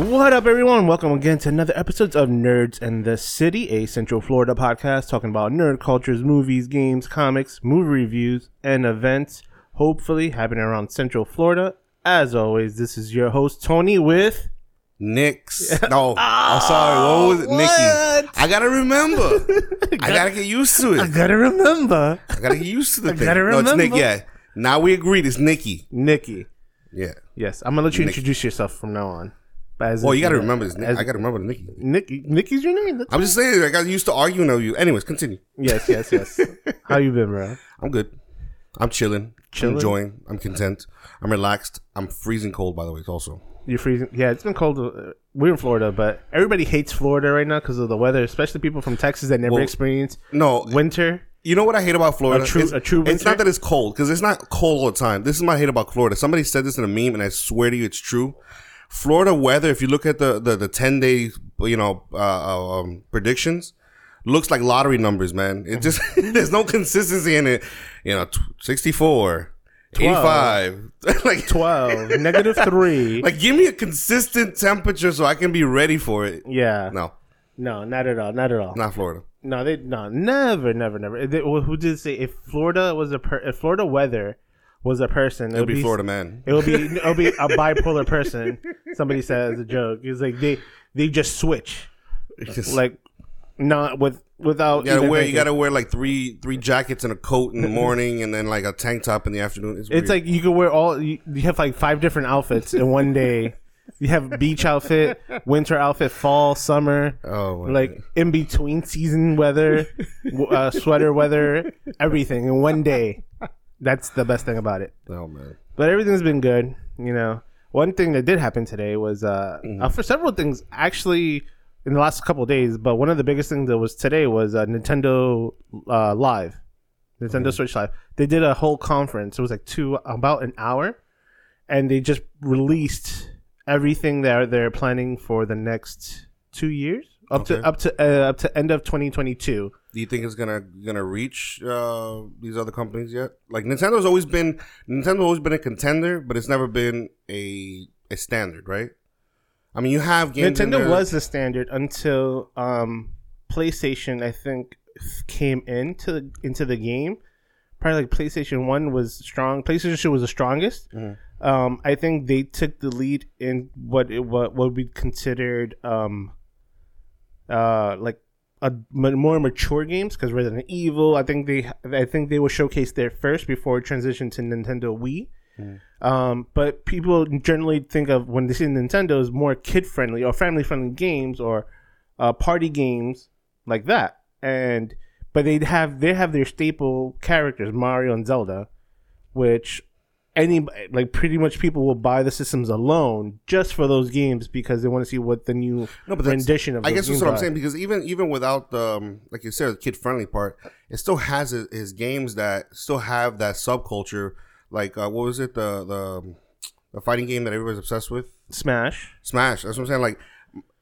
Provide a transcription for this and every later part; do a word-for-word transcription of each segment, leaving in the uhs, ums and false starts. What up, everyone? Welcome again to another episode of Nerds in the City, a Central Florida podcast talking about nerd cultures, movies, games, comics, movie reviews, and events, hopefully happening around Central Florida. As always, this is your host, Tony, with... Nick's. No, oh, I'm sorry. What was it? What? Nikki. I gotta remember. got, I gotta get used to it. I gotta remember. I gotta get used to the I thing. Gotta remember. No, it's Nick. Yeah. Now we agreed. It's Nikki. Nikki. Yeah. Yes. I'm gonna let you Nikki. introduce yourself from now on. As well, you gotta name. remember this. As I gotta remember Nikki. Nikki. Nikki's your name. That's I'm right. just saying. I got used to arguing with you. Anyways, continue. Yes. Yes. Yes. How you been, bro? I'm good. I'm chilling. Chilling. I'm enjoying. I'm content. I'm relaxed. I'm freezing cold. By the way, also. You're freezing. Yeah, it's been cold. We're in Florida, but everybody hates Florida right now because of the weather, especially people from Texas that never well, experience no winter. You know what I hate about Florida? A true, it's, a true winter? It's not that it's cold, because it's not cold all the time. This is my hate about Florida. Somebody said this in a meme, and I swear to you, it's true. Florida weather, if you look at the, the, the ten-day you know uh, um, predictions, looks like lottery numbers, man. It just there's no consistency in it. You know, t- sixty-four. twelve. eighty-five. Like twelve. Negative three. Like, give me a consistent temperature so I can be ready for it. Yeah. No. No, not at all. Not at all. Not Florida. No, they no, never, never, never. They, well, who did say if Florida was a per, if Florida weather was a person, it'll be, be Florida man. It'll be it'll be a bipolar person. Somebody said as a joke. It's like they they just switch. Just, like not with. Without you gotta wear, you gotta wear like three three jackets and a coat in the morning, and then like a tank top in the afternoon. It's, it's like you can wear all. You, you have like five different outfits in one day. You have beach outfit, winter outfit, fall, summer. Oh, like God. In between season weather, uh, sweater weather, everything in one day. That's the best thing about it. Oh man! But everything's been good. You know, one thing that did happen today was uh, mm-hmm. uh for several things actually. In the last couple of days, but one of the biggest things that was today was uh, Nintendo uh, Live, Nintendo mm-hmm. Switch Live. They did a whole conference. It was like two, about an hour, and they just released everything that they're planning for the next two years, up okay. to up to uh, up to end of twenty twenty-two. Do you think it's gonna gonna reach uh, these other companies yet? Like Nintendo's always been Nintendo's always been a contender, but it's never been a a standard, right? I mean, you have games. Nintendo was the standard until um, PlayStation, I think, came into the, into the game. Probably like PlayStation One was strong. PlayStation Two was the strongest. Mm-hmm. Um, I think they took the lead in what it, what would be considered um, uh, like a more mature games, because Resident Evil. I think they I think they will showcase there first before transition to Nintendo Wii. Mm. Um, but people generally think of when they see Nintendo as more kid friendly or family friendly games or uh, party games like that, and but they have they have their staple characters Mario and Zelda, which any like pretty much people will buy the systems alone just for those games because they want to see what the new no, but rendition of. I guess that's what I'm are. saying, because even even without the um, like you said the kid friendly part, it still has its games that still have that subculture. Like, uh, what was it? The, the the fighting game that everybody's obsessed with? Smash. Smash. That's what I'm saying. Like,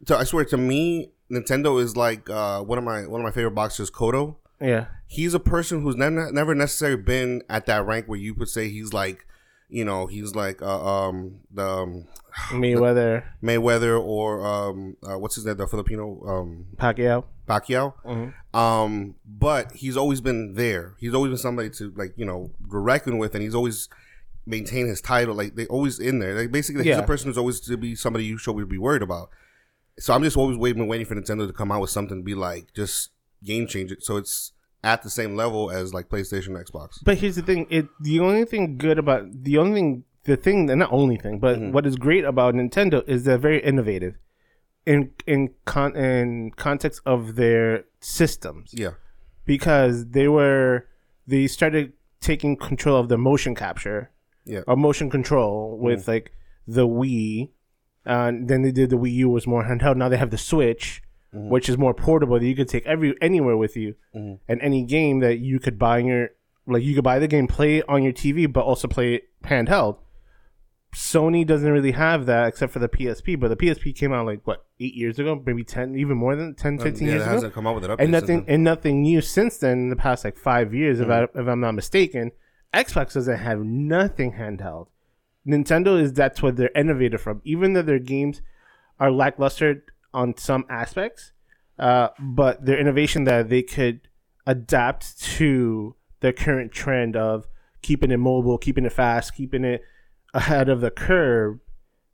to, I swear, to me, Nintendo is like uh, one of my one of my favorite boxers, Kodo. Yeah. He's a person who's never never necessarily been at that rank where you could say he's like, you know, he's like uh, um the um, Mayweather. The Mayweather or um uh, what's his name? The Filipino um Pacquiao. Pacquiao. Mm-hmm. Um, but he's always been there. He's always been somebody to, like, you know, reckon with, and he's always maintained his title. Like, they always in there. Like, basically, yeah. He's a person who's always to be somebody you should be worried about. So I'm just always waiting, waiting for Nintendo to come out with something to be like, just game change it. So it's at the same level as, like, PlayStation and Xbox. But here's the thing. It The only thing good about, the only thing, the thing, not only thing, but mm-hmm. what is great about Nintendo is they're very innovative. In in con in context of their systems, yeah, because they were they started taking control of the motion capture, yeah, or motion control with mm. like the Wii, uh, then they did the Wii U was more handheld. Now they have the Switch, mm. which is more portable that you could take every anywhere with you, mm. and any game that you could buy in your like you could buy the game, play it on your T V, but also play it handheld. Sony doesn't really have that except for the P S P, but the P S P came out like what eight years ago, maybe ten, even more than ten, fifteen um, yeah, years it hasn't ago. Come out with an update and nothing, system. and nothing new since then. In the past like five years, mm-hmm. if I, if I'm not mistaken, Xbox doesn't have nothing handheld. Nintendo is that's what they're innovative from. Even though their games are lackluster on some aspects, uh, but their innovation that they could adapt to the current trend of keeping it mobile, keeping it fast, keeping it ahead of the curve,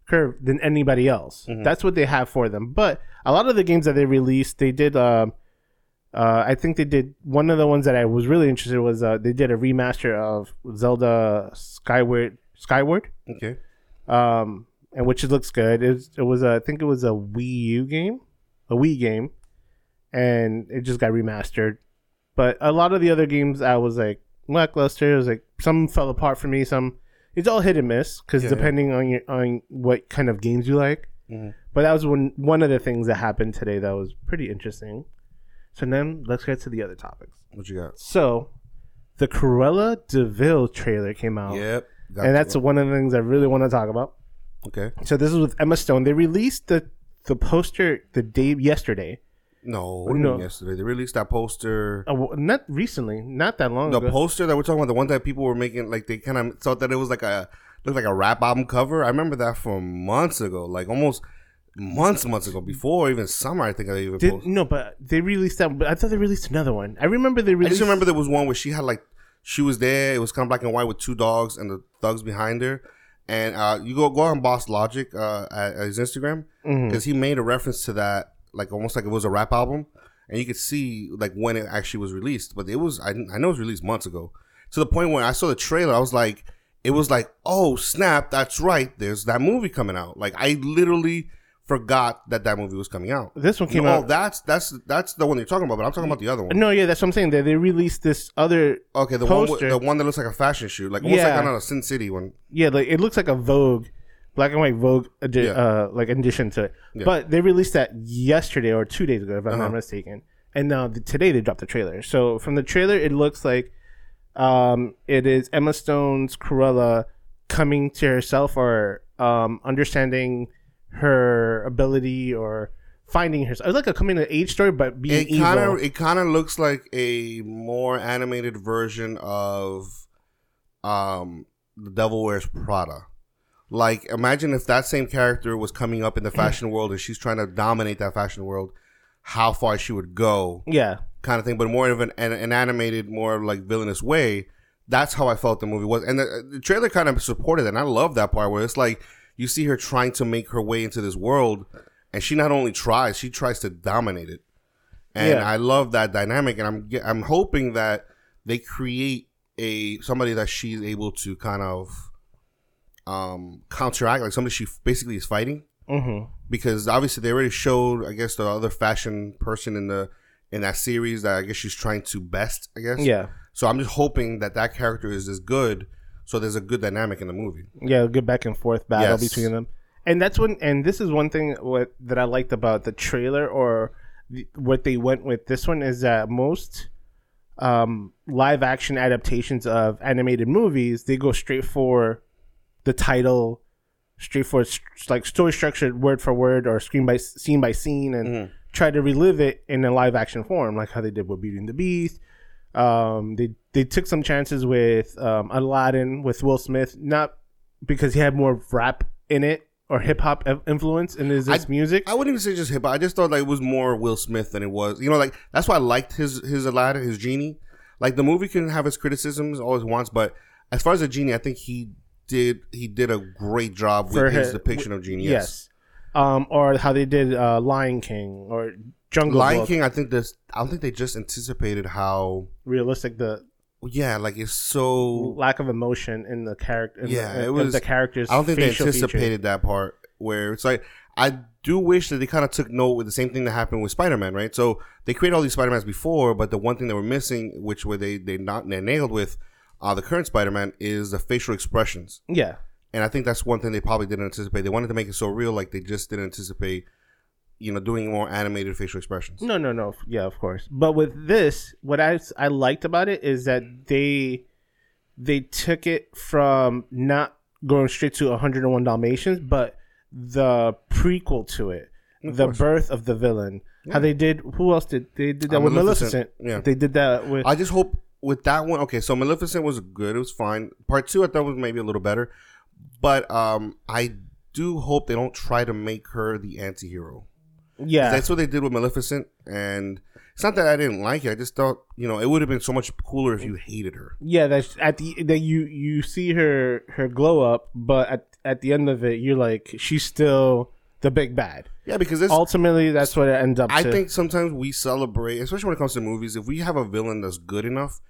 curve than anybody else. Mm-hmm. That's what they have for them. But a lot of the games that they released, they did. Uh, uh, I think they did one of the ones that I was really interested in was uh, they did a remaster of Zelda Skyward Skyward. Okay. Um, and which it looks good. It was, it was a, I think it was a Wii U game, a Wii game, and it just got remastered. But a lot of the other games, I was like lackluster. It was like some fell apart for me. Some it's all hit and miss because yeah, depending yeah. on your on what kind of games you like. Mm-hmm. But that was one one of the things that happened today that was pretty interesting. So then let's get to the other topics. What you got? So the Cruella de Vil trailer came out. Yep. And that's one of the things I really want to talk about. Okay. So this is with Emma Stone. They released the, the poster the day yesterday. No, what do you mean yesterday? They released that poster. Uh, well, not recently, not that long the ago. The poster that we're talking about, the one that people were making, like they kind of thought that it was like a looked like a rap album cover. I remember that from months ago, like almost months, months ago, before even summer. I think they even Did, posted. No, but they released that. But I thought they released another one. I remember they released. I just remember there was one where she had like she was there. It was kind of black and white with two dogs and the thugs behind her. And uh, you go go on Boss Logic uh, at, at his Instagram because mm-hmm. he made a reference to that. Like almost like it was a rap album, and you could see like when it actually was released. But it was I, I know it was released months ago. To the point where I saw the trailer, I was like, it was like, oh snap, that's right. There's that movie coming out. Like I literally forgot that that movie was coming out. This one came no, out. That's that's that's the one you're talking about. But I'm talking about the other one. No, yeah, that's what I'm saying. They they released this other okay, the poster. one the one that looks like a fashion shoot, like almost yeah. like I don't know, Sin City one. Yeah, like it looks like a Vogue. Black and white Vogue, adi- yeah. uh, like addition to it, yeah. But they released that yesterday or two days ago, if I'm uh-huh. not mistaken. And now the, today they dropped the trailer. So from the trailer, it looks like um, it is Emma Stone's Cruella coming to herself, or um, understanding her ability, or finding herself. It's like a coming to age story, but being it evil. Kinda, it kind of looks like a more animated version of um, The Devil Wears Prada. Like, imagine if that same character was coming up in the fashion world and she's trying to dominate that fashion world, how far she would go. Yeah. Kind of thing, but more of an, an, an animated, more like villainous way. That's how I felt the movie was. And the, the trailer kind of supported it. And I love that part where it's like you see her trying to make her way into this world. And she not only tries, she tries to dominate it. And yeah. I love that dynamic. And I'm I'm hoping that they create a somebody that she's able to kind of... Um, counteract, like somebody she basically is fighting, mm-hmm. because obviously they already showed, I guess, the other fashion person in the in that series that I guess she's trying to best. I guess, yeah. So I'm just hoping that that character is as good, so there's a good dynamic in the movie. Yeah, a good back and forth battle yes. between them, and that's when. And this is one thing what that I liked about the trailer, or the, what they went with this one, is that most um, live action adaptations of animated movies, they go straight for the title, straightforward, like story structured word for word or screen by scene by scene, and mm-hmm. try to relive it in a live action form, like how they did with Beauty and the Beast. Um, they they took some chances with um, Aladdin with Will Smith, not because he had more rap in it or hip hop influence in his, his I, music. I wouldn't even say just hip hop. I just thought like it was more Will Smith than it was. You know, like that's why I liked his his Aladdin, his genie. Like the movie can have its criticisms all it wants, but as far as the genie, I think he. Did he did a great job with For his her, depiction of genius? Yes, um, or how they did uh, Lion King or Jungle Lion Book. King. I think this. I don't think they just anticipated how realistic the. Yeah, like it's so lack of emotion in the character. Yeah, the, it was the characters. I don't think they anticipated feature. that part where it's like I do wish that they kind of took note with the same thing that happened with Spider-Man, right? So they created all these Spider-Mans before, but the one thing they were missing, which were they they not they nailed with. Uh, the current Spider-Man is the facial expressions. Yeah. And I think that's one thing they probably didn't anticipate. They wanted to make it so real, like they just didn't anticipate, you know, doing more animated facial expressions. No, no, no. Yeah, of course. But with this, what I, I liked about it is that they they took it from not going straight to one oh one Dalmatians, but the prequel to it, of the course. birth of the villain. Yeah. How they did, who else did? They did that uh, with Maleficent. Maleficent. Yeah. They did that with... I just hope... With that one, okay, so Maleficent was good. It was fine. Part two, I thought was maybe a little better. But um, I do hope they don't try to make her the anti-hero. Yeah. That's what they did with Maleficent. And it's not that I didn't like it. I just thought, you know, it would have been so much cooler if you hated her. Yeah, that's at the that you you see her her glow up, but at at the end of it, you're like, she's still the big bad. Yeah, because this, ultimately that's what it ends up. I to. think sometimes we celebrate, especially when it comes to movies, if we have a villain that's good enough,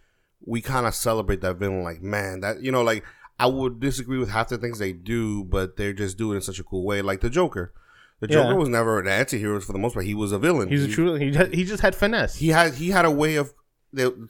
we kind of celebrate that villain. Like, man, that, you know, like I would disagree with half the things they do, but they're just doing it in such a cool way. Like the Joker. The Joker yeah. was never an anti-hero for the most part. He was a villain. He's a true. He, he just had finesse. He had he had a way of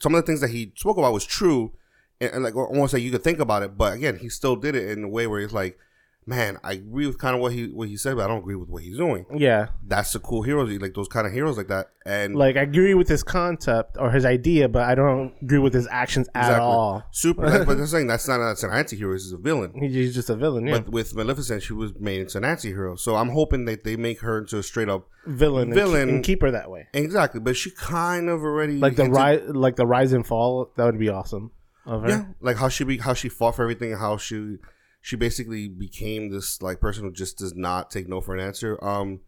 some of the things that he spoke about was true, and, and like almost like you could think about it. But again, he still did it in a way where it's like, man, I agree with kind of what he what he said, but I don't agree with what he's doing. Yeah, that's the cool heroes, like those kind of heroes like that. And like I agree with his concept or his idea, but I don't agree with his actions at exactly. all. Super, like, but they're saying that's not that's an anti-hero. He's a villain. He's just a villain. Yeah. But with Maleficent, she was made into an anti-hero. So I'm hoping that they make her into a straight up villain, villain, and, and keep her that way. Exactly, but she kind of already like the rise, like the rise and fall. That would be awesome. Of her. Yeah, like how she be, how she fought for everything, how she. She basically became this like person who just does not take no for an answer. Um,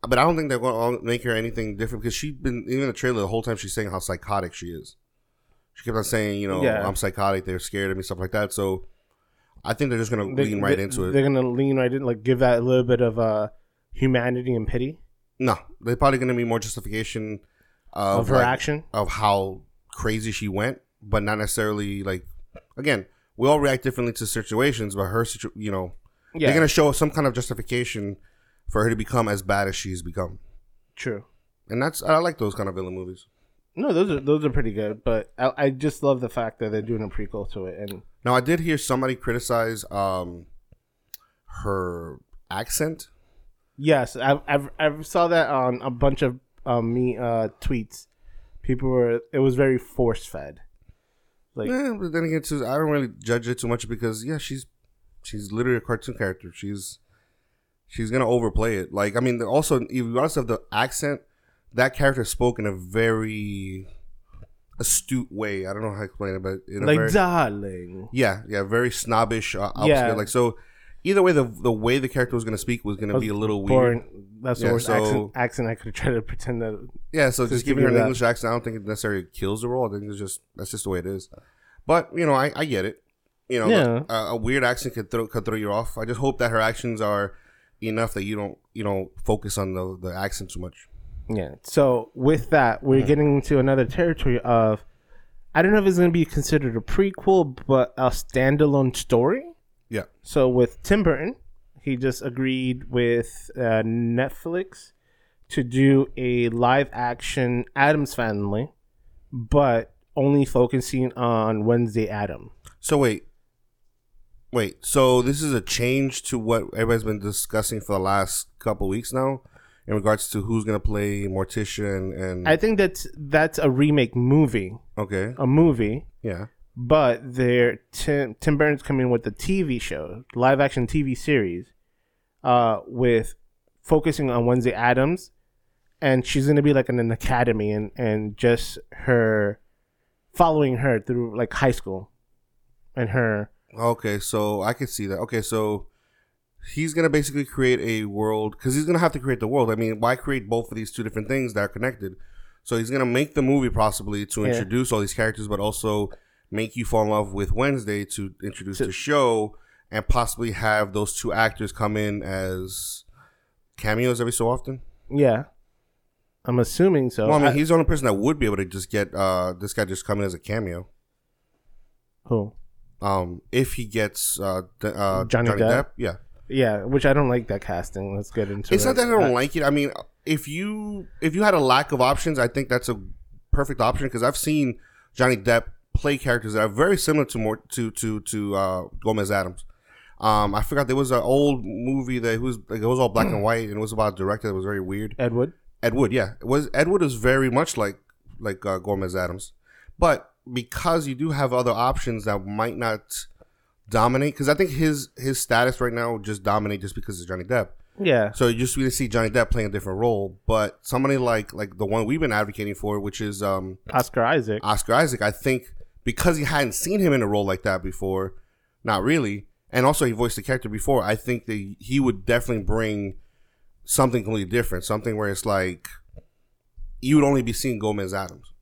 but I don't think they're going to make her anything different because she's been, even in the trailer, the whole time she's saying how psychotic she is. She kept on saying, you know, yeah. I'm psychotic, they're scared of me, stuff like that. So I think they're just going to lean right they, into it. They're going to lean right in, like give that a little bit of uh, humanity and pity? No. They're probably going to be more justification of, of her like, action, of how crazy she went, but not necessarily like, again, we all react differently to situations, but her, situ- you know, yeah. they're going to show some kind of justification for her to become as bad as she's become. True. And that's, I like those kind of villain movies. No, those are those are pretty good, but I, I just love the fact that they're doing a prequel to it. And now, I did hear somebody criticize um, her accent. Yes, I I've, I've saw that on a bunch of um, me uh, tweets. People were, it was very force-fed. Like, yeah, but then again, too, I don't really judge it too much because yeah, she's she's literally a cartoon character. She's she's gonna overplay it. Like I mean, also regardless of the accent, that character spoke in a very astute way. I don't know how to explain it, but in a like very, darling, yeah, yeah, very snobbish. Uh, yeah, like so. Either way, the the way the character was gonna speak was gonna was be a little boring. Weird. That's yeah, the worst so, accent, accent I could have tried to pretend that. Yeah, so just giving her an that. English accent, I don't think it necessarily kills the role. I think it's just that's just the way it is. But you know, I, I get it. You know, yeah. a, a weird accent could throw could throw you off. I just hope that her actions are enough that you don't you know focus on the the accent too much. Yeah. So with that, we're yeah. getting into another territory of I don't know if it's gonna be considered a prequel, but a standalone story. Yeah. So with Tim Burton, he just agreed with uh, Netflix to do a live action Addams Family, but only focusing on Wednesday Addams. So wait, wait. So this is a change to what everybody's been discussing for the last couple weeks now, in regards to who's gonna play Morticia and. and... I think that's that's a remake movie. Okay. A movie. Yeah. But they're Tim, Tim Burton's coming with the T V show, live action T V series, uh, with focusing on Wednesday Addams, and she's gonna be like in an academy and, and just her following her through like high school, and her. Okay, so I could see that. Okay, so he's gonna basically create a world because he's gonna have to create the world. I mean, why create both of these two different things that are connected? So he's gonna make the movie possibly to yeah. introduce all these characters, but also. Make you fall in love with Wednesday to introduce so, the show and possibly have those two actors come in as cameos every so often. Yeah, I'm assuming so. Well, I mean, I, he's the only person that would be able to just get uh, this guy just come in as a cameo. Who? Um, if he gets uh, the, uh, Johnny, Johnny Depp. Depp, yeah, yeah. Which I don't like that casting. Let's get into. It's it. It's not that I don't I, like it. I mean, if you if you had a lack of options, I think that's a perfect option because I've seen Johnny Depp. Play characters that are very similar to more to to to uh, Gomez Addams. Um, I forgot there was an old movie that was like it was all black and white and it was about a director that was very weird. Ed Wood. Ed Wood, yeah, it was Ed Wood is very much like like uh, Gomez Addams, but because you do have other options that might not dominate because I think his his status right now just dominate just because it's Johnny Depp. Yeah. So you just really see Johnny Depp playing a different role, but somebody like like the one we've been advocating for, which is um, Oscar Isaac. Oscar Isaac, I think. Because he hadn't seen him in a role like that before, not really, and also he voiced the character before, I think that he would definitely bring something completely different, something where it's like you would only be seeing Gomez Addams.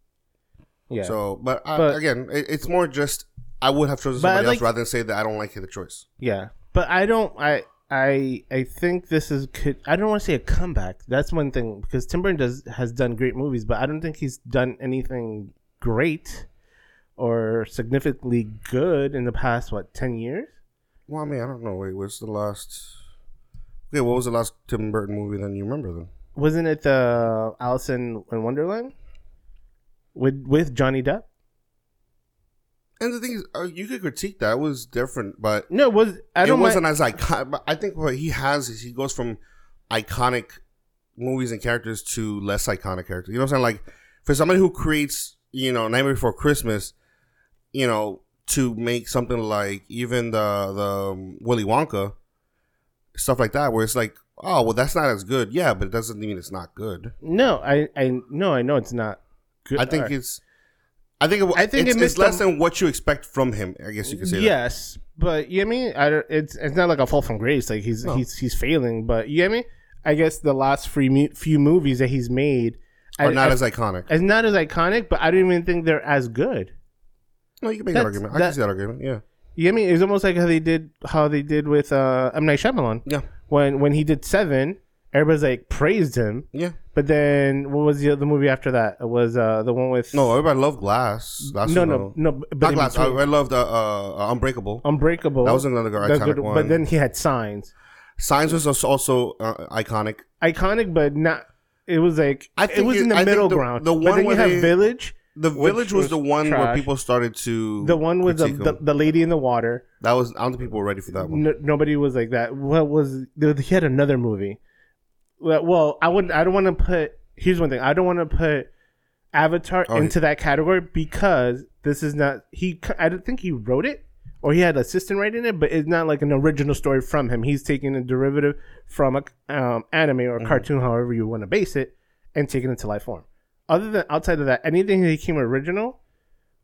Yeah. So, but, I, but again, it, it's more just I would have chosen somebody like, else rather than say that I don't like the choice. Yeah, but I don't. I I I think this is. Could, I don't want to say a comeback. That's one thing, because Tim Burton does has done great movies, but I don't think he's done anything great or significantly good in the past what ten years. Well, I mean, I don't know. Wait, what's the last? Okay, what was the last Tim Burton movie that you remember then? Wasn't it the Alice in Wonderland with with Johnny Depp? And the thing is, uh, you could critique that. It was different, but no, it was I don't it wasn't mind. as iconic. But I think what he has is he goes from iconic movies and characters to less iconic characters. You know what I'm saying? Like for somebody who creates, you know, Nightmare Before Christmas, you know, to make something like even the the Willy Wonka stuff like that, where it's like, oh, well, that's not as good. Yeah, but it doesn't mean it's not good. No, I, I no, I know it's not good. I think right. it's. I think it, I think it's, it it's less them. than what you expect from him. I guess you could say yes, that. but you know what I mean? I don't, it's it's not like a fall from grace. Like he's no. he's he's failing, but you know what I mean? I guess the last free, few movies that he's made are I, not I, as iconic. It's not as iconic, but I don't even think they're as good. No, you can make That's, an argument. I that, can see that argument. Yeah. You know what I mean? It's almost like how they did how they did with uh, M. Night Shyamalan. Yeah. When when he did Seven, everybody's like praised him. Yeah. But then what was the other movie after that? It was uh, the one with no. Everybody loved Glass. That's no, no, no. But Not Glass. I, I loved uh, uh, Unbreakable. Unbreakable. That was another iconic good, one. But then he had Signs. Signs was also uh, iconic. Iconic, but not. It was like I think it was it, in the I middle the, ground. The one but then you have they, Village. The Village was, was the one trash. where people started to the one with the, the the lady in the water. That was I don't think people were ready for that one. No, nobody was like that. What was he had another movie? Well, I wouldn't. I don't want to put. Here's one thing. I don't want to put Avatar oh, into he, that category because this is not he. I don't think he wrote it or he had an assistant writing it, but it's not like an original story from him. He's taking a derivative from a um, anime or a mm-hmm. cartoon, however you want to base it, and taking it to live form. Other than outside of that, anything that came original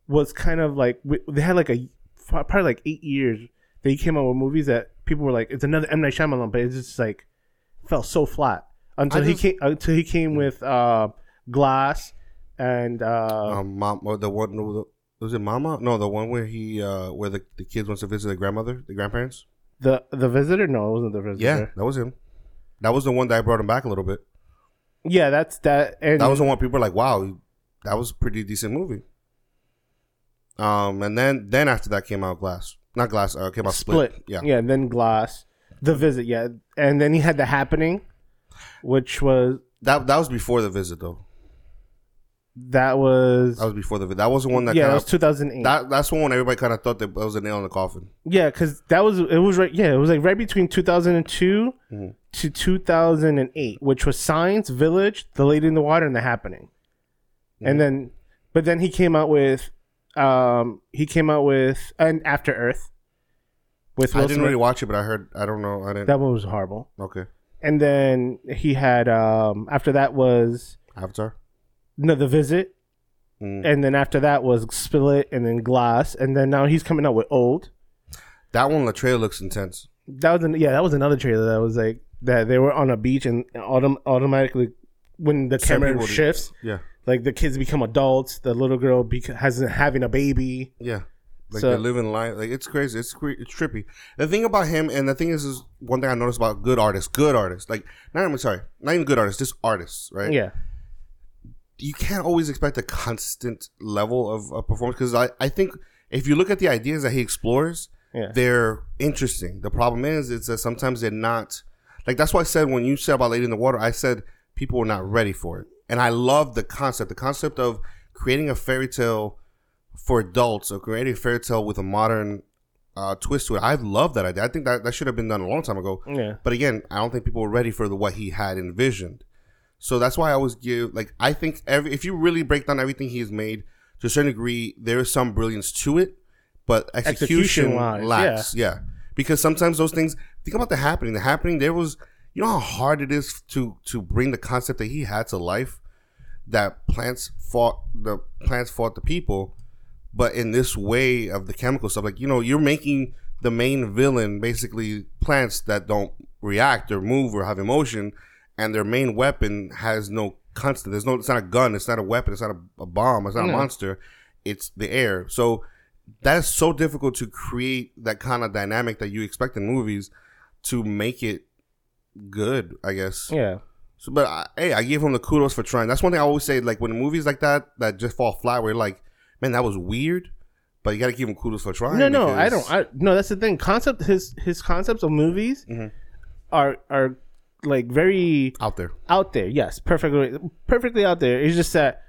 was kind of like they had like a probably like eight years they came out with movies that people were like it's another M. Night Shyamalan, but it's just like fell so flat until just, he came until he came with uh, Glass and uh, um, mom or the one was it Mama? No, the one where he uh, where the, the kids wants to visit their grandmother, the grandparents. The the visitor? No, it wasn't the visitor. Yeah, that was him. That was the one that brought him back a little bit. Yeah, that's that. And that was the one people were like, "Wow, that was a pretty decent movie." Um, and then, then after that came out Glass, not Glass, uh, came out Split. Split. Yeah, yeah. And then Glass, The Visit, yeah, and then he had The Happening, which was that that was before The Visit though. That was that was before the that was the one that yeah kinda, it was two thousand eight. That that's the one everybody kind of thought that, that was a nail in the coffin. Yeah, because that was it was right yeah it was like right between two thousand two mm-hmm. to two thousand eight, which was Signs, Village, The Lady in the Water, and The Happening, mm-hmm. and then but then he came out with um he came out with and After Earth. With Will I didn't Smith. really watch it, but I heard I don't know I didn't that one was horrible. Okay, and then he had um after that was Avatar. No, The Visit. Mm. And then after that was Split and then Glass. And then now he's coming out with Old. That one, the trailer looks intense. That was, an, yeah, that was another trailer that was like, that they were on a beach and autom- automatically, when the camera shifts, do. yeah, like the kids become adults, the little girl beca- has having a baby. Yeah. Like so, they're living life. Like it's crazy. It's it's trippy. The thing about him, and the thing is, is one thing I noticed about good artists, good artists, like, not even, sorry, not even good artists, just artists, right? Yeah. You can't always expect a constant level of uh, performance because I, I think if you look at the ideas that he explores, yeah. they're interesting. The problem is it's that sometimes they're not – like that's why I said when you said about Lady in the Water, I said people were not ready for it. And I love the concept. The concept of creating a fairy tale for adults or creating a fairy tale with a modern uh, twist to it. I love that idea. I think that, that should have been done a long time ago. Yeah. But again, I don't think people were ready for the, what he had envisioned. So that's why I always give, like, I think every if you really break down everything he's made, to a certain degree, there is some brilliance to it, but execution, execution lacks. Yeah. yeah. Because sometimes those things, think about The Happening. The Happening, there was, you know how hard it is to to bring the concept that he had to life, that plants fought the plants fought the people, but in this way of the chemical stuff, like, you know, you're making the main villain basically plants that don't react or move or have emotion, and their main weapon has no constant. There's no. It's not a gun. It's not a weapon. It's not a, a bomb. It's not no. a monster. It's the air. So that's so difficult to create that kind of dynamic that you expect in movies to make it good, I guess. Yeah. So, but I, hey, I give him the kudos for trying. That's one thing I always say. Like when movies like that that just fall flat, where you're like, man, that was weird. But you got to give him kudos for trying. No, no, I don't. I, no, that's the thing. Concept his his concepts of movies mm-hmm. are are like very out there. Out there, yes, perfectly, perfectly out there. It's just that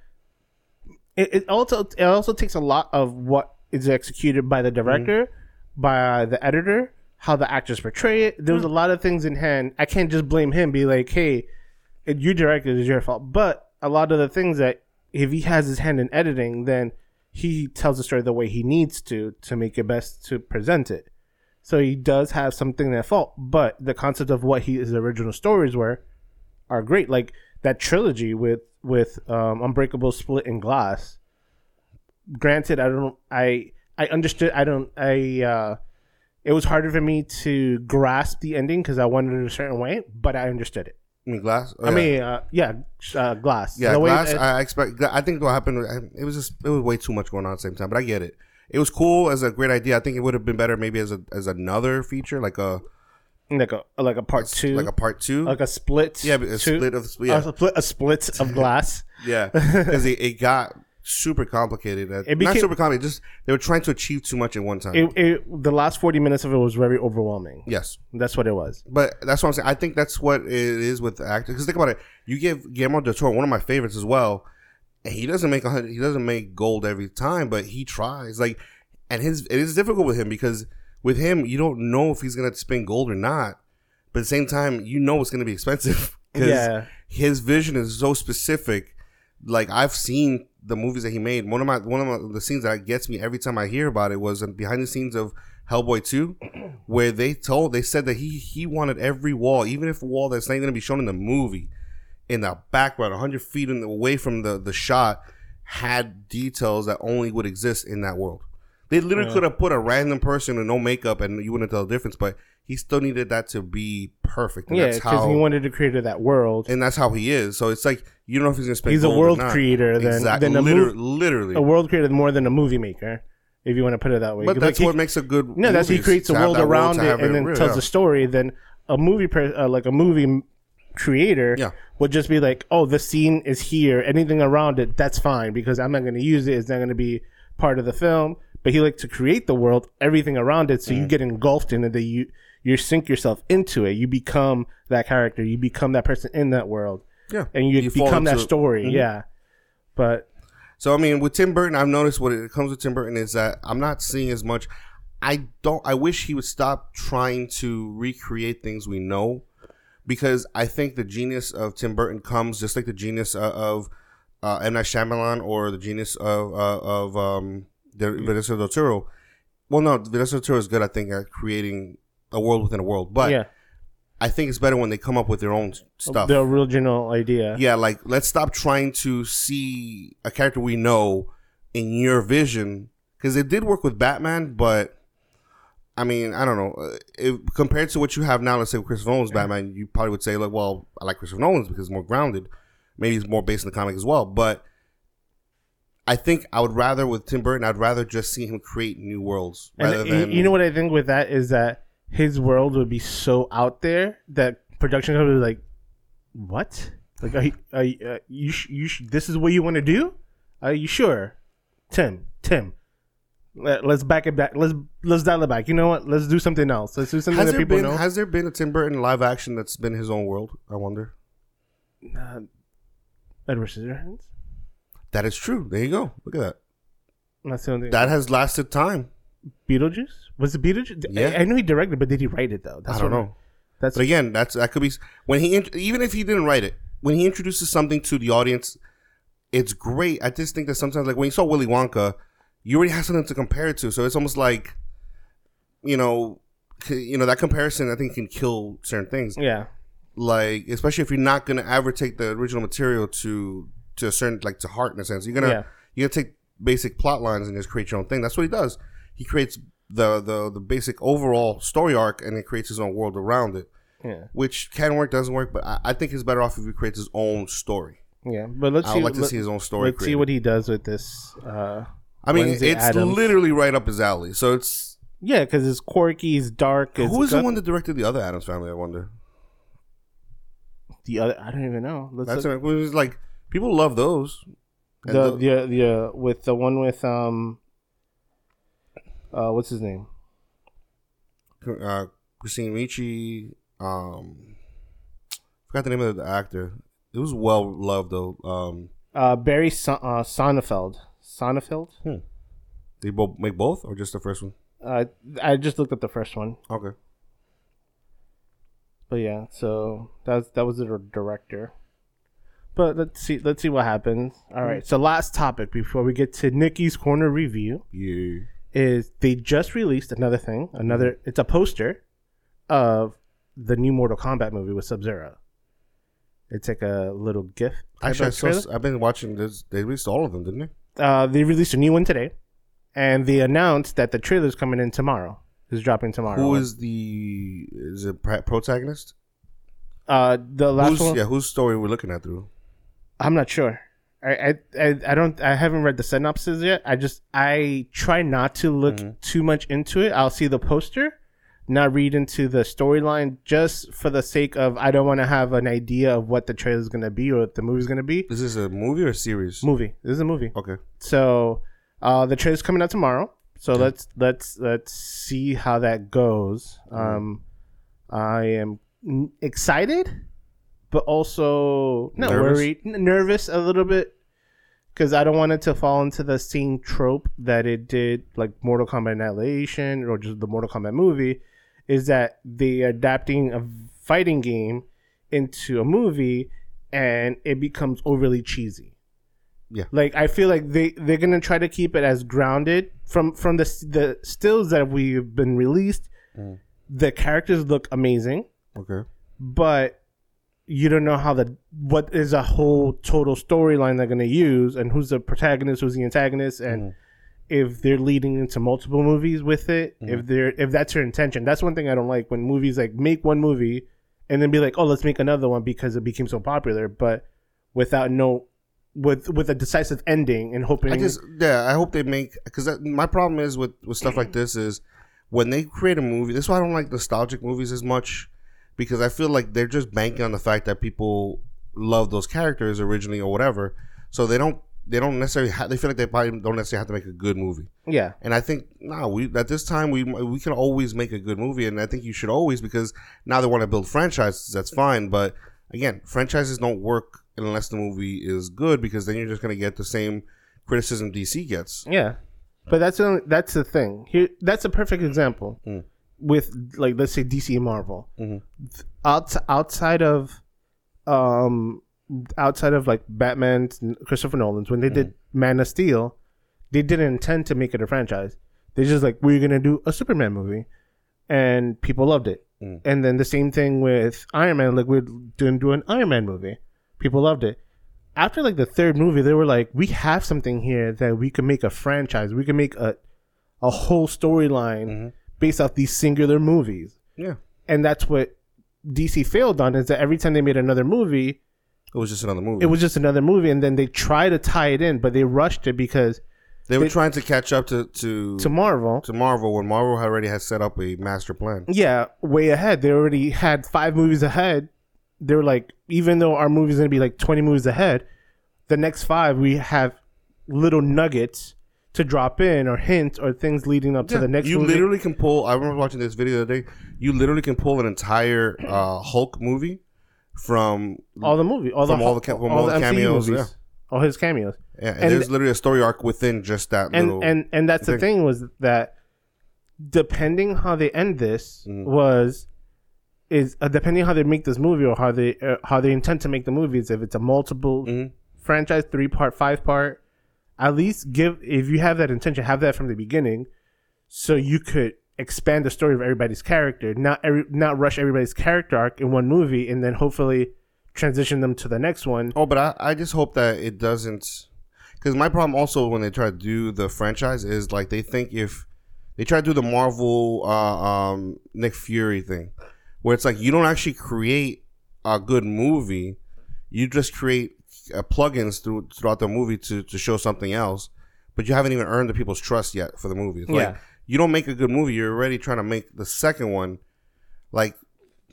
it, it also it also takes a lot of what is executed by the director, mm-hmm. by the editor, how the actors portray it. There was mm-hmm. a lot of things in hand. I can't just blame him. Be like, hey, you directed, it's your fault. But a lot of the things that if he has his hand in editing, then he tells the story the way he needs to to make it best to present it. So he does have something at fault, but the concept of what he, his original stories were are great. Like that trilogy with with um, Unbreakable, Split, and Glass. Granted, I don't, I I understood. I don't. I uh, it was harder for me to grasp the ending because I wanted it a certain way, but I understood it. I mean, Glass. Oh, yeah. I mean, uh, yeah, uh, Glass. Yeah, the Glass. Way, uh, I expect. I think what happened. It was just. It was way too much going on at the same time. But I get it. It was cool as a great idea. I think it would have been better maybe as a as another feature, like a like a like a part a, two, like a part two, like a split. Yeah, a two. split of yeah. a split a split of Glass. Yeah, because it, it got super complicated. It became, Not super complicated. Just they were trying to achieve too much at one time. It, it, the last forty minutes of it was very overwhelming. Yes, that's what it was. But that's what I'm saying. I think that's what it is with the actors. Because think about it. You give Guillermo del Toro, one of my favorites as well. And he doesn't make a, he doesn't make gold every time, but he tries. Like, and his it is difficult with him because with him you don't know if he's gonna spin gold or not. But at the same time, you know it's gonna be expensive because yeah. his vision is so specific. Like I've seen the movies that he made. One of my one of my, the scenes that gets me every time I hear about it was behind the scenes of Hellboy two, where they told they said that he he wanted every wall, even if a wall that's not gonna be shown in the movie, in the background, one hundred feet in the, away from the, the shot, had details that only would exist in that world. They literally yeah. could have put a random person in no makeup and you wouldn't tell the difference, but he still needed that to be perfect. And yeah, because he wanted to create that world. And that's how he is. So it's like, you don't know if he's going to spend He's a world creator. Than, exactly. Than a Liter- mov- literally. A world creator more than a movie maker, if you want to put it that way. But that's like what he, makes a good No, that's he creates a world around world it and it then real, tells yeah. a story. Then a movie, uh, like a movie creator yeah. would just be like, oh, the scene is here, anything around it, that's fine because I'm not going to use it, it's not going to be part of the film. But he liked to create the world, everything around it, so mm. you get engulfed in it, that you you sink yourself into it, you become that character, you become that person in that world, yeah and you, you become that story. mm-hmm. Yeah but so I mean with Tim Burton, I've noticed what it comes with Tim Burton is that I'm not seeing as much. I don't I wish he would stop trying to recreate things we know. Because I think the genius of Tim Burton comes just like the genius of, of uh, M. Night Shyamalan or the genius of uh, of um, Vanessa del Toro. Well, no, Vanessa del Toro is good, I think, at creating a world within a world. But yeah. I think it's better when they come up with their own stuff. The original idea. Yeah, like, let's stop trying to see a character we know in your vision. Because it did work with Batman, but... I mean, I don't know. If, compared to what you have now, let's say with Christopher Nolan's Batman, you probably would say, like, well, I like Christopher Nolan's because it's more grounded. Maybe it's more based on the comic as well. But I think I would rather, with Tim Burton, I'd rather just see him create new worlds. Rather and than, you know what I think with that is that his world would be so out there that production company would be like, what? Like, are you, are you, uh, you, sh- you sh- this is what you want to do? Are you sure? Tim, Tim. Let's back it back. Let's let's dial it back. You know what? Let's do something else. Let's do something has that people been, know. Has there been a Tim Burton live action that's been his own world? I wonder. Uh, Edward Scissorhands. That is true. There you go. Look at that. That's the only thing. That has lasted time. Beetlejuice? Was it Beetlejuice? Yeah. I, I know he directed, but did he write it though? That's I don't what know. That's but again, that's that could be when he even if he didn't write it, when he introduces something to the audience, it's great. I just think that sometimes, like when you saw Willy Wonka. You already have something to compare it to, so it's almost like, you know, you know that comparison I think can kill certain things. Yeah, like especially if you're not gonna ever take the original material to to a certain like to heart in a sense. You're gonna yeah. you're gonna take basic plot lines and just create your own thing. That's what he does. He creates the, the, the basic overall story arc, and it creates his own world around it. Yeah. Which can work, doesn't work, but I, I think he's better off if he creates his own story. Yeah, but let's I would see, like to let, see his own story. Let's created. see what he does with this. Uh, I mean, Wednesday it's Addams. literally right up his alley. So it's yeah, because it's quirky, it's dark. It's Who is gut- the one that directed the other Addams Family? I wonder. The other, I don't even know. Let's That's look. It was like people love those. The the, the the with the one with um, uh, what's his name? Uh, Christine Ricci. Um, forgot the name of the actor. It was well loved though. Um, uh, Barry Son- uh, Sonnenfeld. Sonnenfeld. Hmm. They both make both, or just the first one? Uh, I just looked at the first one. Okay. But yeah, so that's that was the director. But let's see, let's see what happens. All right. So last topic before we get to Nikki's Corner review. Yeah. Is they just released another thing? Another. It's a poster of the new Mortal Kombat movie with Sub-Zero. It's like a little GIF. Actually, I saw, I've been watching this. They released all of them, didn't they? Uh, they released a new one today, and they announced that the trailer's coming in tomorrow. It's dropping tomorrow. Who is the is it protagonist? Uh, the last who's, one. Yeah, whose story we're looking at through? I'm not sure. I, I I I don't. I haven't read the synopsis yet. I just I try not to look mm-hmm. too much into it. I'll see the poster. Not read into the storyline just for the sake of I don't want to have an idea of what the trailer is going to be or what the movie is going to be. Is this a movie or a series? Movie. This is a movie. Okay. So uh, the trailer's coming out tomorrow. So okay. let's let's let's see how that goes. Um, I am excited, but also not nervous? worried, nervous a little bit because I don't want it to fall into the same trope that it did, like Mortal Kombat Annihilation or just the Mortal Kombat movie. Is that they adapting a fighting game into a movie and it becomes overly cheesy. Yeah. Like, I feel like they, they're going to try to keep it as grounded. From from the, the stills that we've been released, mm. the characters look amazing. Okay. But you don't know how the what is a whole total storyline they're going to use and who's the protagonist, who's the antagonist, and... Mm. If they're leading into multiple movies with it, mm-hmm. if they're if that's your intention, that's one thing I don't like when movies like make one movie and then be like, oh, let's make another one because it became so popular, but without no with with a decisive ending and hoping. I just yeah, I hope they make because my problem is with with stuff like this is when they create a movie. That's why I don't like nostalgic movies as much because I feel like they're just banking on the fact that people love those characters originally or whatever, so they don't. They don't necessarily. Ha- they feel like they probably don't necessarily have to make a good movie. Yeah. And I think nah, we at this time we we can always make a good movie, and I think you should always because now they want to build franchises. That's fine, but again, franchises don't work unless the movie is good because then you're just gonna get the same criticism D C gets. Yeah. But that's the only, that's the thing. Here, that's a perfect example mm. with like let's say D C and Marvel. Mm-hmm. Out outside of, um. Outside of like Batman's Christopher Nolan's, when they mm. did Man of Steel, they didn't intend to make it a franchise. They just like we're gonna do a Superman movie, and people loved it. Mm. And then the same thing with Iron Man, like we're doing do an Iron Man movie, people loved it. After like the third movie, they were like, we have something here that we can make a franchise. We can make a a whole storyline mm-hmm. based off these singular movies. Yeah, and that's what D C failed on is that every time they made another movie. It was just another movie. It was just another movie, and then they tried to tie it in, but they rushed it because they were they, trying to catch up to, to to Marvel. To Marvel, when Marvel already had set up a master plan. Yeah, way ahead. They already had five movies ahead. They were like, even though our movie's gonna be like twenty movies ahead, the next five we have little nuggets to drop in or hints or things leading up yeah, to the next. You movie. literally can pull. I remember watching this video the other day. You literally can pull an entire uh, Hulk movie. From all the movie, all from the all the, from all all the, the cameos, movies, yeah. all his cameos, yeah. And, and there's literally a story arc within just that. And little and and that's thing. the thing was that depending how they end this mm. was is uh, depending how they make this movie or how they uh, how they intend to make the movies. If it's a multiple mm. franchise, three part, five part, at least give if you have that intention, have that from the beginning, so you could. Expand the story of everybody's character, not every, not rush everybody's character arc in one movie, and then hopefully transition them to the next one. Oh, but I, I just hope that it doesn't, because my problem also when they try to do the franchise is like they think if They try to do the Marvel uh, um, Nick Fury thing, where it's like you don't actually create a good movie. You just create uh, plugins through, throughout the movie to, to show something else, but you haven't even earned the people's trust yet for the movie. It's yeah. like you don't make a good movie. You're already trying to make the second one. Like,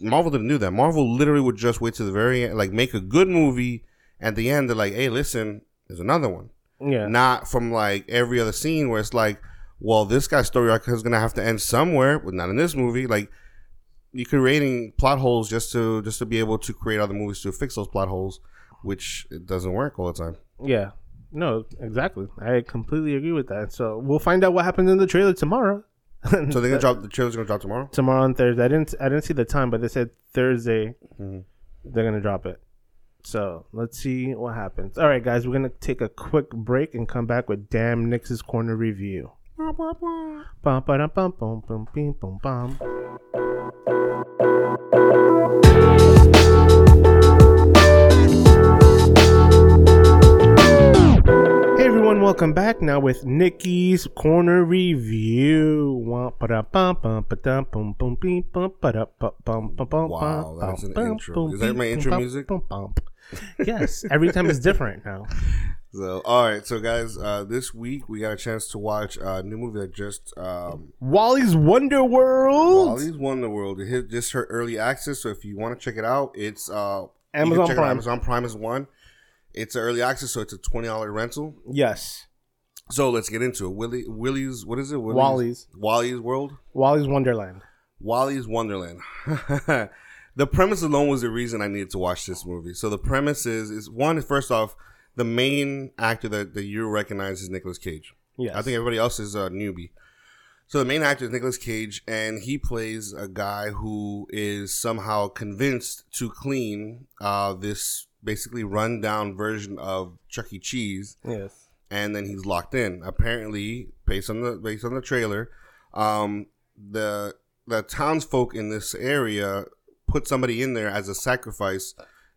Marvel didn't do that. Marvel literally would just wait to the very end, like make a good movie. At the end, they're like, hey, listen, there's another one. Yeah. Not from like every other scene where it's like, well, this guy's story arc is going to have to end somewhere, but not in this movie. Like, you're creating plot holes just to just to be able to create other movies to fix those plot holes, which it doesn't work all the time. Yeah. No, exactly. I completely agree with that. So we'll find out what happens in the trailer tomorrow. So they're gonna drop the trailer's gonna drop tomorrow? Tomorrow and Thursday. I didn't I didn't see the time, but they said Thursday mm-hmm. they're gonna drop it. So let's see what happens. All right, guys, we're gonna take a quick break and come back with Damn Nix's Corner Review. Hey everyone, welcome back now with Nix's Corner Review. Wow, that's an intro. Is that my intro music? Yes, every time it's different now. So, all right, so guys, uh, this week we got a chance to watch a new movie that just um, Wally's Wonderworld. Wally's Wonderworld. It hit just her early access, so if you want to check it out, it's uh, Amazon Prime. It Amazon Prime is one. It's early access, so it's a twenty dollar rental. Yes. So let's get into it. Willy, Willy's, what is it? Willy's, Wally's. Wally's World. Wally's Wonderland. Wally's Wonderland. The premise alone was the reason I needed to watch this movie. So the premise is, is one, first off, the main actor that, that you recognize is Nicolas Cage. Yeah, I think everybody else is a newbie. So the main actor is Nicolas Cage, and he plays a guy who is somehow convinced to clean uh, this basically run-down version of Chuck E. Cheese. Yes. And then he's locked in. Apparently, based on the based on the trailer, um, the the townsfolk in this area put somebody in there as a sacrifice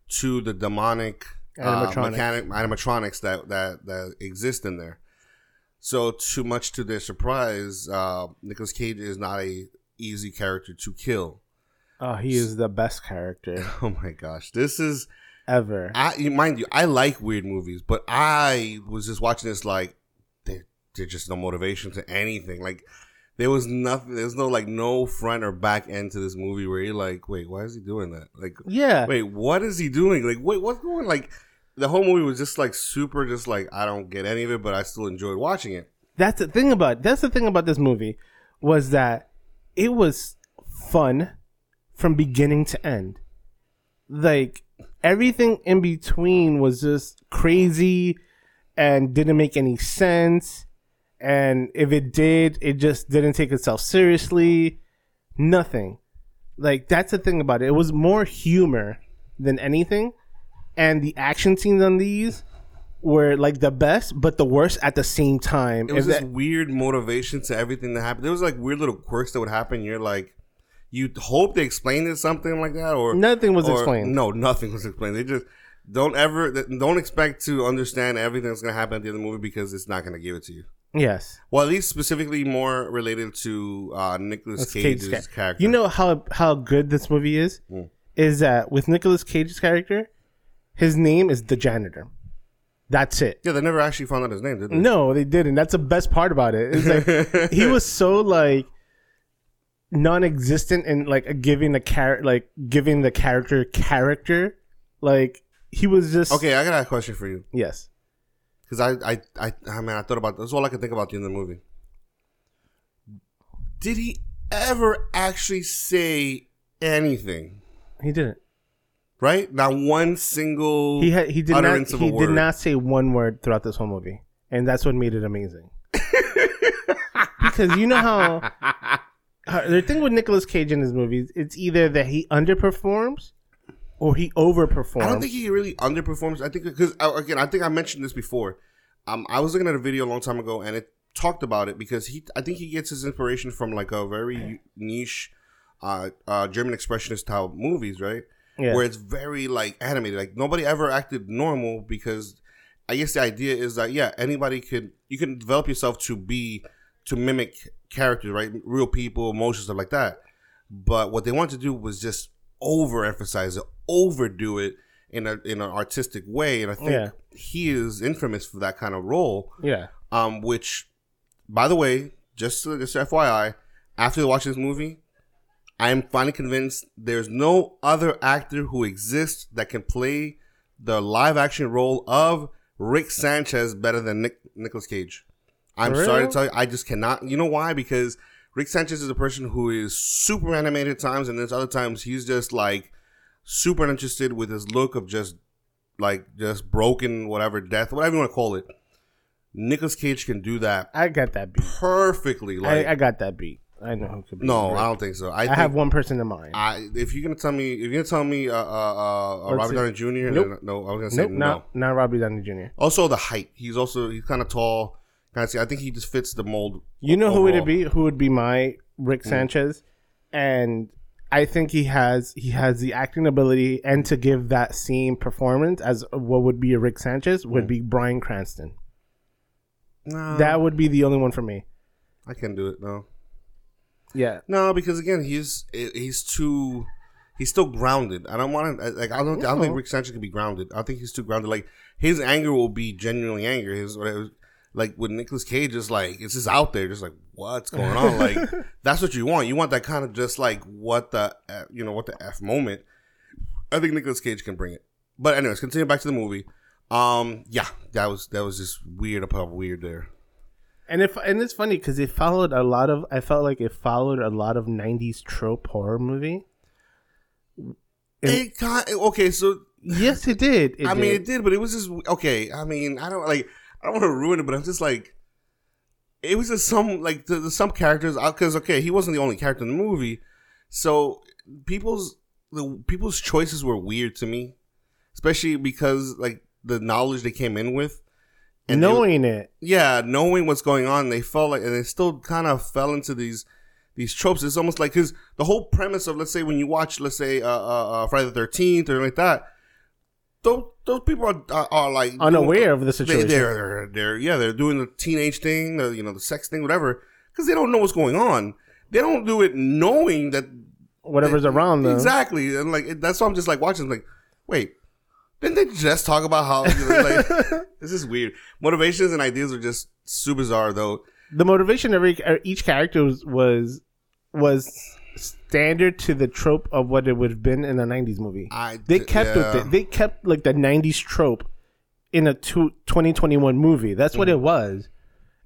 to the demonic animatronics, uh, mechanic, animatronics that, that, that exist in there. So, too much to their surprise, uh, Nicolas Cage is not a easy character to kill. Oh, he so, is the best character. Oh my gosh, this is ever. I mind you, I like weird movies, but I was just watching this like there, there's just no motivation to anything. Like, there was nothing. There's no like no front or back end to this movie where you're like, wait, why is he doing that? Like, yeah, wait, what is he doing? Like, wait, what's going? Like, the whole movie was just like super, just like I don't get any of it, but I still enjoyed watching it. That's the thing about that's the thing about this movie was that it was fun from beginning to end. Like, everything in between was just crazy and didn't make any sense. And if it did, it just didn't take itself seriously. Nothing. Like, that's the thing about it. It was more humor than anything. And the action scenes on these were, like, the best, but the worst at the same time. It was this weird motivation to everything that happened. There was, like, weird little quirks that would happen. You're like, you hope they explained it, something like that. or Nothing was or, explained. No, nothing was explained. They just... Don't ever, don't expect to understand everything that's going to happen at the end of the movie because it's not going to give it to you. Yes. Well, at least specifically more related to uh, Nicolas Cage's Cage. character. You know how how good this movie is? Mm. Is that with Nicolas Cage's character, his name is the janitor. That's it. Yeah, they never actually found out his name, did they? No, they didn't. That's the best part about it. It's like, he was so like non-existent and like giving the char- like giving the character character, like. He was just... Okay, I got a question for you. Yes. Because I, I, I, I mean, I thought about... That's all I could think about at the end of the movie. Did he ever actually say anything? He didn't. Right? Not one single he had, he did utterance not, of a he word. He did not say one word throughout this whole movie. And that's what made it amazing. Because you know how... how the thing with Nicolas Cage in his movies, it's either that he underperforms... Or he overperforms. I don't think he really underperforms. I think because again, I think I mentioned this before. Um, I was looking at a video a long time ago, and it talked about it because he. I think he gets his inspiration from like a very niche, uh, uh, German expressionist style movies, right? Yeah. Where it's very like animated. Like nobody ever acted normal because, I guess the idea is that yeah, anybody could. You can develop yourself to be to mimic characters, right? Real people, emotions, stuff like that. But what they wanted to do was just overemphasize it, overdo it in a in an artistic way, and I think yeah. he is infamous for that kind of role. Yeah. Um. Which, by the way, just just F Y I, after watching this movie, I am finally convinced there's no other actor who exists that can play the live action role of Rick Sanchez better than Nick, Nicolas Cage. I'm really? sorry to tell you, I just cannot. You know why? Because Rick Sanchez is a person who is super animated at times, and there's other times he's just like super uninterested with his look of just like just broken, whatever, death, whatever you want to call it. Nicolas Cage can do that. I got that beat perfectly. Like I, I got that beat. I know who could be. No, great. I don't think so. I, I think, have one person in mind. I, if you're gonna tell me, if you're gonna tell me, uh, uh, uh Robert Downey Junior Nope. No, I was gonna say nope, no. Not, not Robert Downey Junior Also, the height. He's also he's kind of tall. Kind of. See, I think he just fits the mold. You know overall. who would it be? Who would be my Rick Sanchez? Mm-hmm. And I think he has he has the acting ability and to give that same performance as what would be a Rick Sanchez would mm-hmm. be Bryan Cranston. No. That would be the only one for me. I can't do it though. No. Yeah, no, because again, he's he's too he's still grounded. I don't want to like I don't no. I don't think Rick Sanchez can be grounded. I think he's too grounded. Like his anger will be genuinely anger. His whatever, like with Nicolas Cage is like it's just out there, just like what's going on. Like that's what you want. You want that kind of just like what the you know what the F moment. I think Nicolas Cage can bring it. But anyways, continue back to the movie. Um, yeah, that was that was just weird upon weird there. And if and it's funny because it followed a lot of I felt like it followed a lot of nineties trope horror movie. And it got okay, so yes, it did. It I did. mean, it did, but it was just okay. I mean, I don't like I don't want to ruin it, but I'm just like it was just some like the, the some characters because okay, he wasn't the only character in the movie, so people's the people's choices were weird to me, especially because like the knowledge they came in with. And knowing they, it. Yeah, knowing what's going on, they felt like, and they still kind of fell into these these tropes. It's almost like, because the whole premise of, let's say, when you watch, let's say, uh, uh, uh, Friday the thirteenth or like that, those, those people are, are, are like... unaware doing, of the situation. They, they're, they're, yeah, they're doing the teenage thing, the, you know, the sex thing, whatever, because they don't know what's going on. They don't do it knowing that... Whatever's they, around them. Exactly. And like that's why I'm just like watching, like, wait... Didn't they just talk about how like, this is weird? Motivations and ideas are just super bizarre, though. The motivation of every, each character was, was was standard to the trope of what it would have been in a nineties movie. I they kept yeah. with it. They kept like the nineties trope in a two, twenty twenty-one movie. That's what mm-hmm. it was.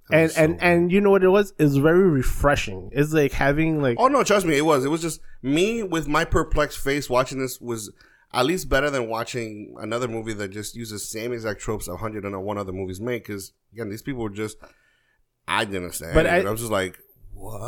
And was so and, and you know what it was? It was very refreshing. It's like having like oh no, trust me, it was. It was just me with my perplexed face watching this was. At least better than watching another movie that just uses the same exact tropes a hundred and one other movies make. Because, again, these people were just... I didn't understand. But I, I was just like, what?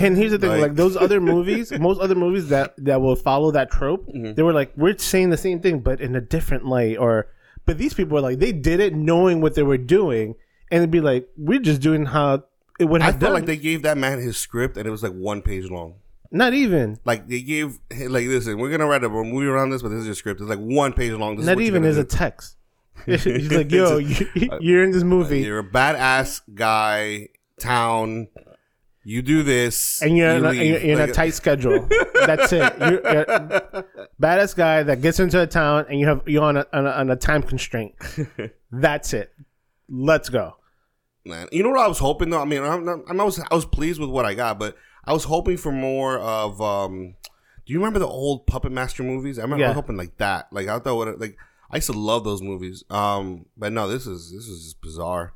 And here's the thing. Like, like those other movies, most other movies that, that will follow that trope, mm-hmm. they were like, we're saying the same thing, but in a different light. Or, but these people were like, they did it knowing what they were doing. And it'd be like, we're just doing how it would have I done. I felt like they gave that man his script and it was like one page long. Not even like they gave like listen we're gonna write a movie around this but this is your script it's like one page long this not is even is a text he's like yo you, you're in this movie you're a badass guy town you do this and you're, you in, a, and you're in a tight schedule that's it you're, you're a badass guy that gets into a town and you have you're on a, on a, on a time constraint that's it let's go man you know what I was hoping though I mean I'm not, I'm, I was I was pleased with what I got but I was hoping for more of. Um, do you remember the old Puppet Master movies? I remember yeah. I was hoping like that. Like I thought, what, like I used to love those movies. Um, but no, this is this is just bizarre.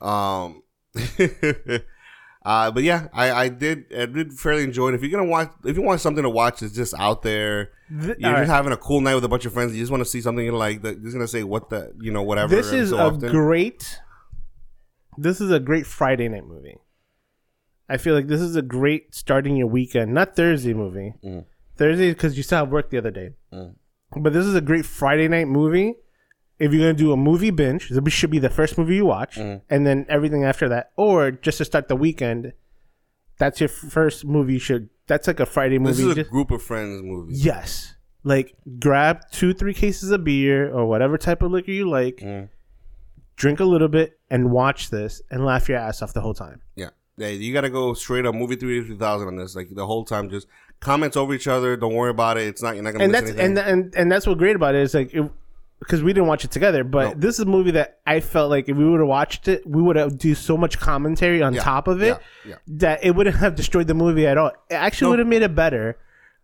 Um, uh, but yeah, I, I did I did fairly enjoy it. If you're gonna watch, if you want something to watch that's just out there, you're All just right. having a cool night with a bunch of friends. You just want to see something like that. You're gonna say what the you know whatever. This is so a often. great. This is a great Friday night movie. I feel like this is a great starting your weekend, not Thursday movie. Mm. Thursday because you still have work the other day. Mm. But this is a great Friday night movie. If you're going to do a movie binge, this should be the first movie you watch. Mm. And then everything after that. Or just to start the weekend, that's your first movie. You should. That's like a Friday movie. This is a just, group of friends movie. Yes. Like grab two, three cases of beer or whatever type of liquor you like. Mm. Drink a little bit and watch this and laugh your ass off the whole time. Yeah. Hey, you got to go straight up movie three thousand on this. Like the whole time, just comments over each other. Don't worry about it. It's not, you're not going to miss anything. And, and, and that's what's great about it. It's like, because we didn't watch it together, but no. This is a movie that I felt like if we would have watched it, we would have do so much commentary on yeah, top of it yeah, yeah. that it wouldn't have destroyed the movie at all. It actually no. would have made it better.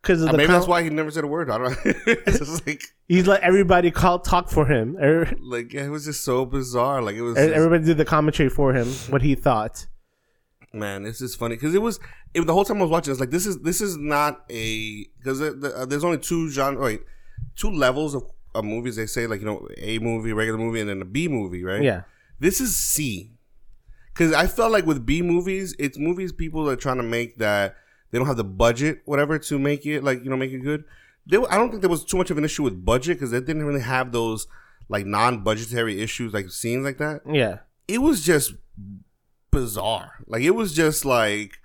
Because maybe com- that's why he never said a word. I don't know. It's just like, he's like everybody called talk for him. Every- like yeah, it was just so bizarre. Like it was. Everybody just- did the commentary for him, what he thought. Man, this is funny because it was it, the whole time I was watching. It's like this is this is not a because the, there's only two genre, wait, two levels of, of movies. They say like you know A movie, regular movie, and then a B movie, right? Yeah. This is C, because I felt like with B movies, it's movies people are trying to make that. They don't have the budget, whatever, to make it, like, you know, make it good. They, I don't think there was too much of an issue with budget because they didn't really have those, like, non-budgetary issues, like, scenes like that. Yeah. It was just bizarre. Like, it was just, like,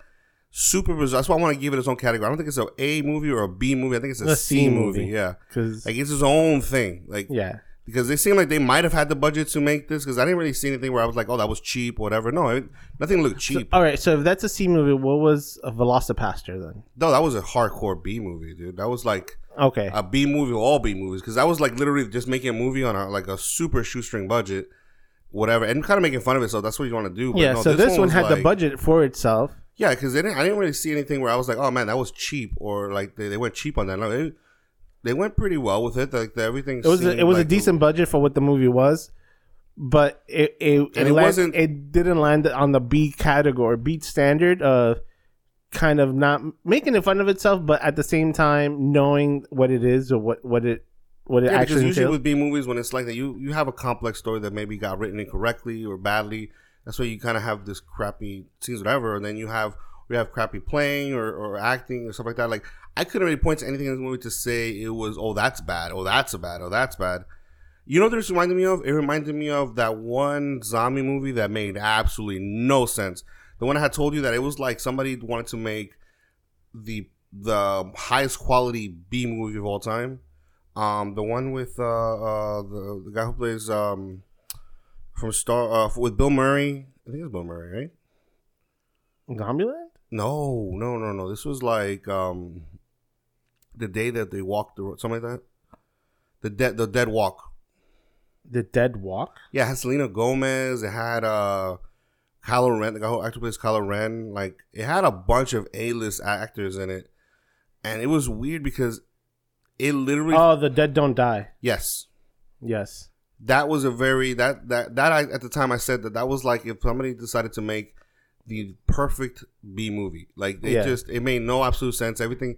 super bizarre. That's why I want to give it its own category. I don't think it's an A movie or a B movie. I think it's a, a C, C movie. movie. Yeah. Like, it's its own thing. Like, yeah. Because they seem like they might have had the budget to make this because I didn't really see anything where I was like, oh, that was cheap or whatever. No, it, nothing looked cheap. So, all right. So if that's a C movie, what was a Velocipaster then? No, that was a hardcore B movie, dude. That was like okay. a B movie, all B movies. Because that was like literally just making a movie on a, like a super shoestring budget, whatever. And kind of making fun of it. So that's what you want to do. But yeah. No, so this, this one, one had like, the budget for itself. Yeah. Because I didn't really see anything where I was like, oh, man, that was cheap or like they, they went cheap on that. No, it, They went pretty well with it. Like everything. It was a, it was like a decent the, budget for what the movie was, but it it it, it, land, wasn't, it didn't land on the B category, B standard of kind of not making fun of itself, but at the same time knowing what it is or what what it what it yeah, actually. Because usually with B movies, when it's like that, you you have a complex story that maybe got written incorrectly or badly. That's why you kind of have this crappy scenes, whatever, and then you have we have crappy playing or, or acting or stuff like that. Like. I couldn't really point to anything in this movie to say it was, oh, that's bad. Oh, that's bad. Oh, that's bad. You know what this reminded me of? It reminded me of that one zombie movie that made absolutely no sense. The one I had told you that it was like somebody wanted to make the the highest quality B movie of all time. Um, the one with uh, uh, the, the guy who plays um, from Star uh, with Bill Murray. I think it's Bill Murray, right? Zombieland? No, no, no, no. This was like... Um, The day that they walked the road, something like that. The dead, the dead walk. The dead walk. Yeah, it had Selena Gomez. It had uh, Kylo Ren. The guy who actually plays Kylo Ren. Like it had a bunch of A-list actors in it, and it was weird because it literally. Oh, the dead don't die. Yes. Yes. That was a very that that that I, at the time I said that that was like if somebody decided to make the perfect B movie, like they yeah. just it made no absolute sense. Everything.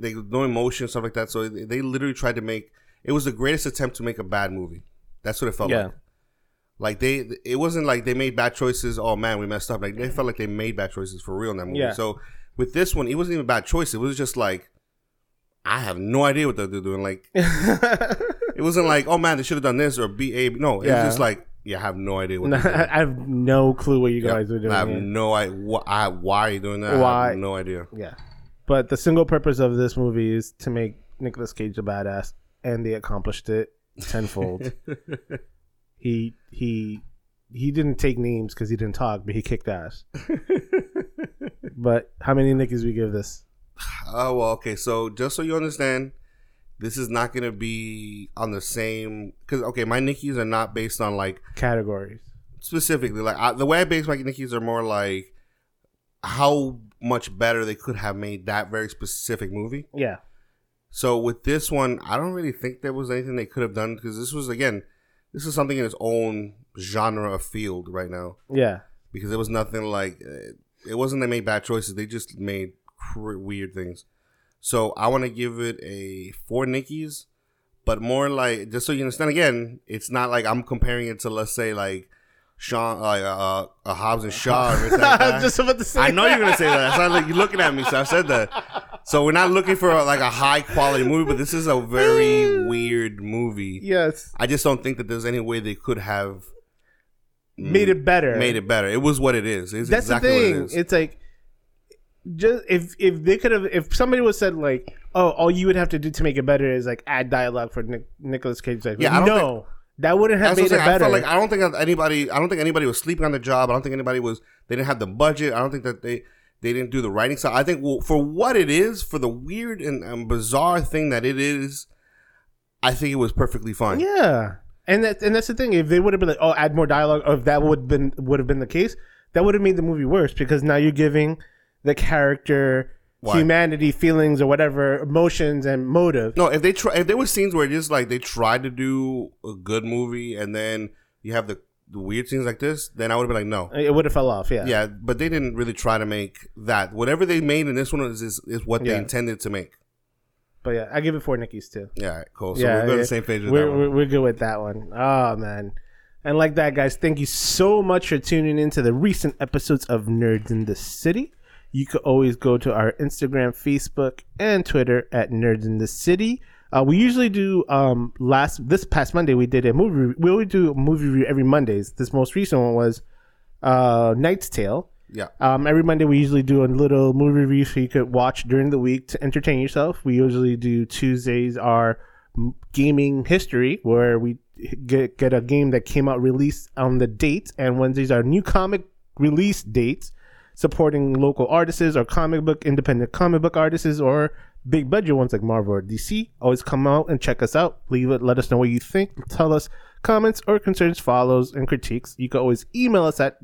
They no emotion stuff like that. So they literally tried to make. It was the greatest attempt to make a bad movie. That's what it felt yeah. like. Like they, it wasn't like they made bad choices. Oh man, we messed up. Like they felt like they made bad choices for real in that movie. Yeah. So with this one, it wasn't even a bad choice. It was just like, I have no idea what they're doing. Like it wasn't like, oh man, they should have done this or B A. No, it yeah. was just like, yeah, I have no idea what. No, they're doing. I have no clue what you guys yeah, are doing. I have here. no idea why, why are you doing that. Why? I have no idea. Yeah. But the single purpose of this movie is to make Nicolas Cage a badass, and they accomplished it tenfold. he he he didn't take names because he didn't talk, but he kicked ass. But how many Nickies we give this? Oh, well, okay. So just so you understand, this is not going to be on the same because okay, my Nickies are not based on like categories specifically. Like I, the way I base my Nickies are more like how much better they could have made that very specific movie. Yeah. So with this one, I don't really think there was anything they could have done because this was, again, this is something in its own genre of field right now. Yeah. Because there was nothing like, it wasn't they made bad choices. They just made cr- weird things. So I want to give it a four Nickies, but more like, just so you understand, again, it's not like I'm comparing it to, let's say, like, Sean, like uh, uh, uh, Hobbs and Shaw. Like I was just about to say. I know that. You're gonna say that. It's not like you're looking at me, so I said that. So we're not looking for a, like a high quality movie, but this is a very weird movie. Yes. I just don't think that there's any way they could have made mm, it better. Made it better. It was what it is. It's That's exactly the thing. What it is. It's like just if if they could have if somebody was said like, oh, all you would have to do to make it better is like add dialogue for Nic- Nicolas Cage. Like, yeah, I don't no. Think- That wouldn't have That's made it better. I, like, I don't think anybody. I don't think anybody was sleeping on the job. I don't think anybody was. They didn't have the budget. I don't think that they. They didn't do the writing side. I think well, for what it is, for the weird and, and bizarre thing that it is, I think it was perfectly fine. Yeah, and that and that's the thing. If they would have been like, oh, add more dialogue, or if that would been would have been the case, that would have made the movie worse because now you're giving the character. Why? Humanity, feelings, or whatever emotions and motive. No, if they try, if there were scenes where it is like they tried to do a good movie and then you have the, the weird scenes like this, then I would have been like, no, it would have fell off. Yeah, yeah, but they didn't really try to make that. Whatever they made in this one is is, is what yeah. they intended to make. But yeah, I give it four Nickies too. Yeah, all right, cool. So yeah, we're good yeah. on the same page with we're, that one. We're, we're good with that one. Oh man. And like that, guys, thank you so much for tuning in to the recent episodes of Nerds in the City. You could always go to our Instagram, Facebook, and Twitter at Nerds in the City. Uh, we usually do um, last this past Monday. We did a movie. We always do a movie review every Mondays. This most recent one was uh, Knight's Tale. Yeah. Um, every Monday we usually do a little movie review so you could watch during the week to entertain yourself. We usually do Tuesdays our gaming history where we get get a game that came out released on the date, and Wednesdays are new comic release dates. Supporting local artists or comic book, independent comic book artists or big budget ones like Marvel or D C. Always come out and check us out. Leave it. Let us know what you think. Tell us comments or concerns, follows, and critiques. You can always email us at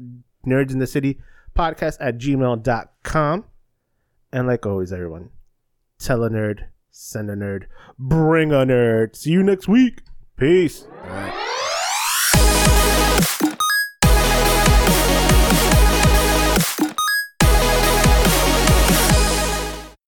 nerds in the city podcast at gmail dot com. And like always, everyone, tell a nerd, send a nerd, bring a nerd. See you next week. Peace.